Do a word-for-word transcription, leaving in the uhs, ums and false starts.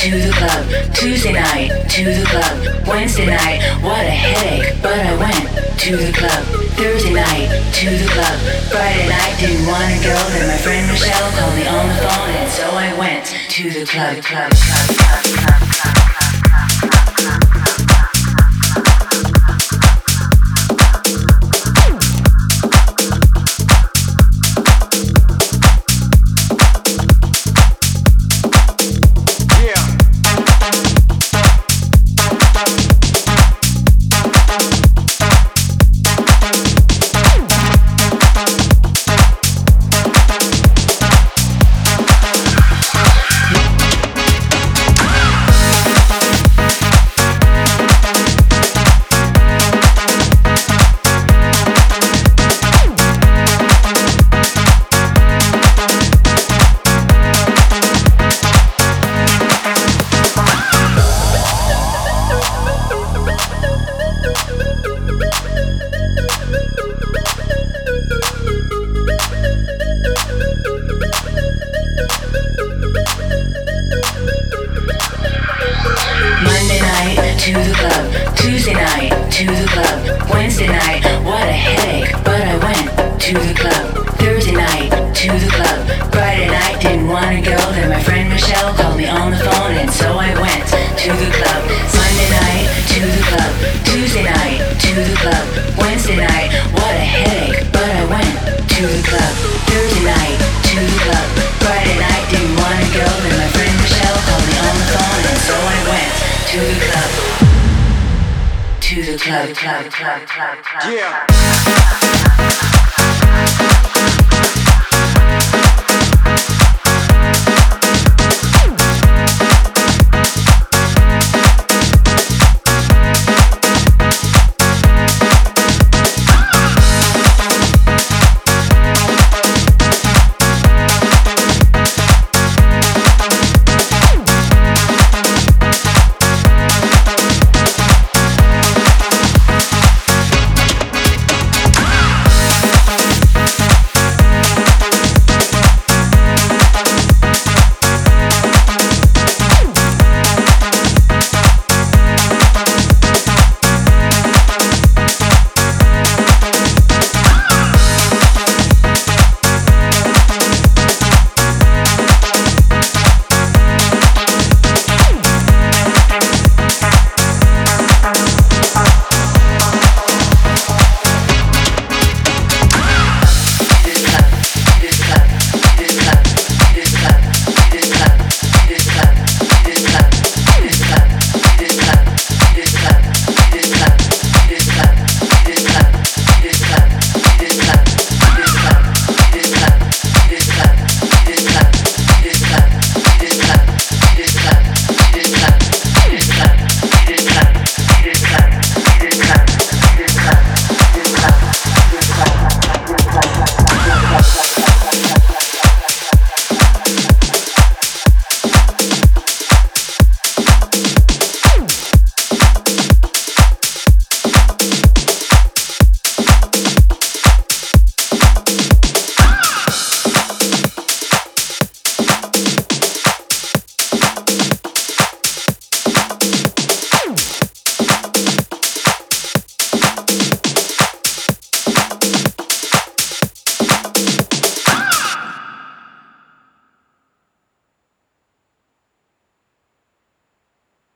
to the club, Tuesday night to the club, Wednesday night, what a headache, but I went to the club, Thursday night to the club, Friday night didn't wanna go, then my friend Michelle called me on the phone and so I went to the club, club, club, club, club, club, club. To the club, Tuesday night, to the club, Wednesday night, what a headache, but I went to the club, Thursday night, to the club, Friday night, didn't wanna go, then my friend Michelle called me on the phone, and so I went to the club, Monday night, to the club, Tuesday night, to the club, Wednesday night, what a headache, but I went to the club, Thursday night, to the club, Friday night, didn't wanna go, then my friend Michelle called me on the phone, and so I went to the club, to the club, club, club, club, club, yeah.